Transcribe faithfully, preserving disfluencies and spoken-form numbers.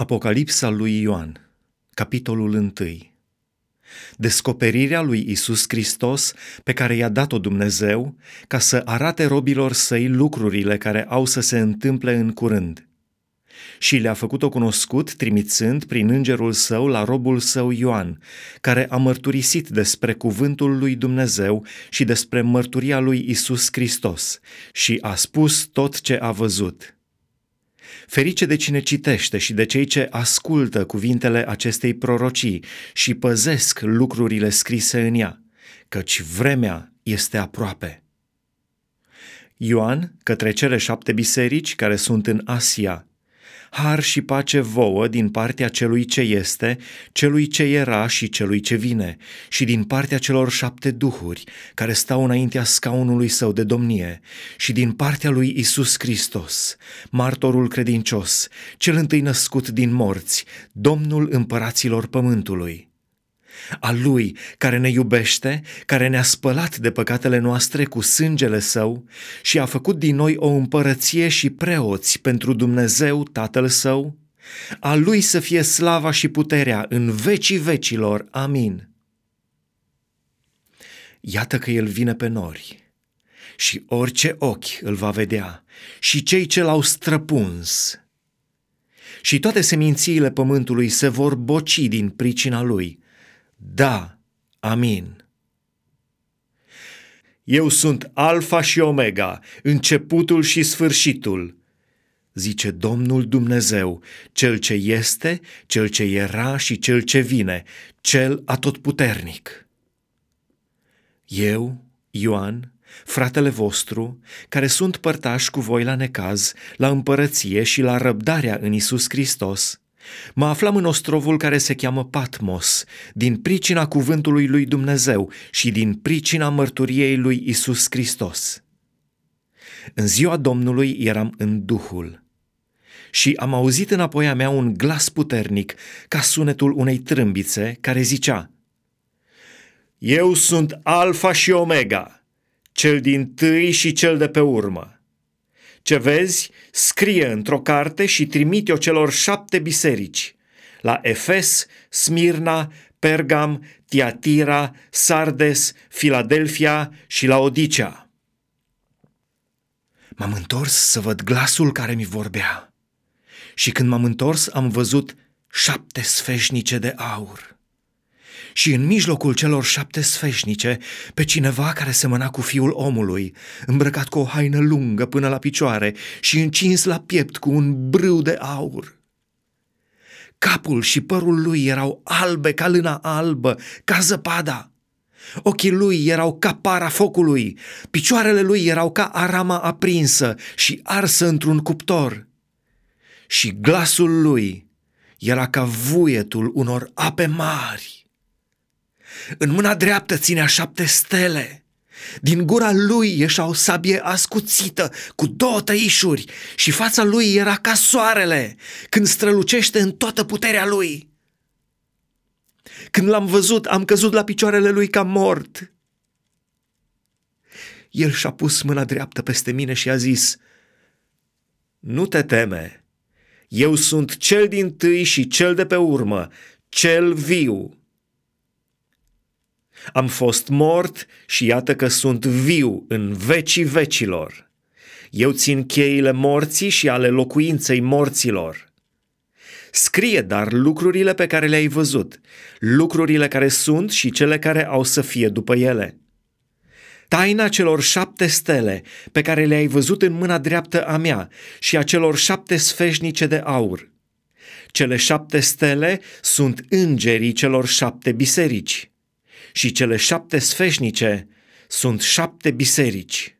Apocalipsa lui Ioan, capitolul unu. Descoperirea lui Iisus Hristos pe care i-a dat-o Dumnezeu ca să arate robilor săi lucrurile care au să se întâmple în curând. Și le-a făcut-o cunoscut trimițând prin îngerul său la robul său Ioan, care a mărturisit despre cuvântul lui Dumnezeu și despre mărturia lui Iisus Hristos și a spus tot ce a văzut. Ferice de cine citește și de cei ce ascultă cuvintele acestei prorocii și păzesc lucrurile scrise în ea, căci vremea este aproape. Ioan, către cele șapte biserici care sunt în Asia, har și pace vouă din partea celui ce este, celui ce era și celui ce vine, și din partea celor șapte duhuri care stau înaintea scaunului său de domnie, și din partea lui Iisus Hristos, martorul credincios, cel întâi născut din morți, Domnul împăraților pământului. A Lui care ne iubește, care ne-a spălat de păcatele noastre cu sângele Său și a făcut din noi o împărăție și preoți pentru Dumnezeu Tatăl Său, a Lui să fie slava și puterea în vecii vecilor. Amin. Iată că El vine pe nori și orice ochi îl va vedea și cei ce l-au străpuns. Și toate semințiile pământului se vor boci din pricina Lui. Da, amin. Eu sunt Alfa și Omega, începutul și sfârșitul, zice Domnul Dumnezeu, cel ce este, cel ce era și cel ce vine, cel atotputernic. Eu, Ioan, fratele vostru, care sunt părtași cu voi la necaz, la împărăție și la răbdarea în Iisus Hristos, mă aflam în ostrovul care se cheamă Patmos, din pricina cuvântului lui Dumnezeu și din pricina mărturiei lui Iisus Hristos. În ziua Domnului eram în Duhul și am auzit înapoi a mea un glas puternic ca sunetul unei trâmbițe care zicea: Eu sunt Alfa și Omega, cel dintâi și cel de pe urmă. Ce vezi, scrie într-o carte și trimite-o celor șapte biserici, la Efes, Smirna, Pergam, Tiatira, Sardes, Filadelfia și Laodicea. M-am întors să văd glasul care mi vorbea și când m-am întors am văzut șapte sfeșnice de aur și în mijlocul celor șapte sfeșnice pe cineva care semăna cu Fiul Omului, îmbrăcat cu o haină lungă până la picioare și încins la piept cu un brâu de aur. Capul și părul lui erau albe ca lâna albă, ca zăpada. Ochii lui erau ca para focului, picioarele lui erau ca arama aprinsă și arsă într-un cuptor. Și glasul lui era ca vuietul unor ape mari. În mâna dreaptă ținea șapte stele, din gura lui ieșea o sabie ascuțită cu două tăișuri și fața lui era ca soarele când strălucește în toată puterea lui. Când l-am văzut, am căzut la picioarele lui ca mort. El și-a pus mâna dreaptă peste mine și a zis: Nu te teme, eu sunt cel dintâi și cel de pe urmă, cel viu. Am fost mort și iată că sunt viu în vecii vecilor. Eu țin cheile morții și ale locuinței morților. Scrie dar lucrurile pe care le-ai văzut, lucrurile care sunt și cele care au să fie după ele. Taina celor șapte stele pe care le-ai văzut în mâna dreaptă a mea și a celor șapte sfeșnice de aur. Cele șapte stele sunt îngerii celor șapte biserici. Și cele șapte sfeșnice sunt șapte biserici.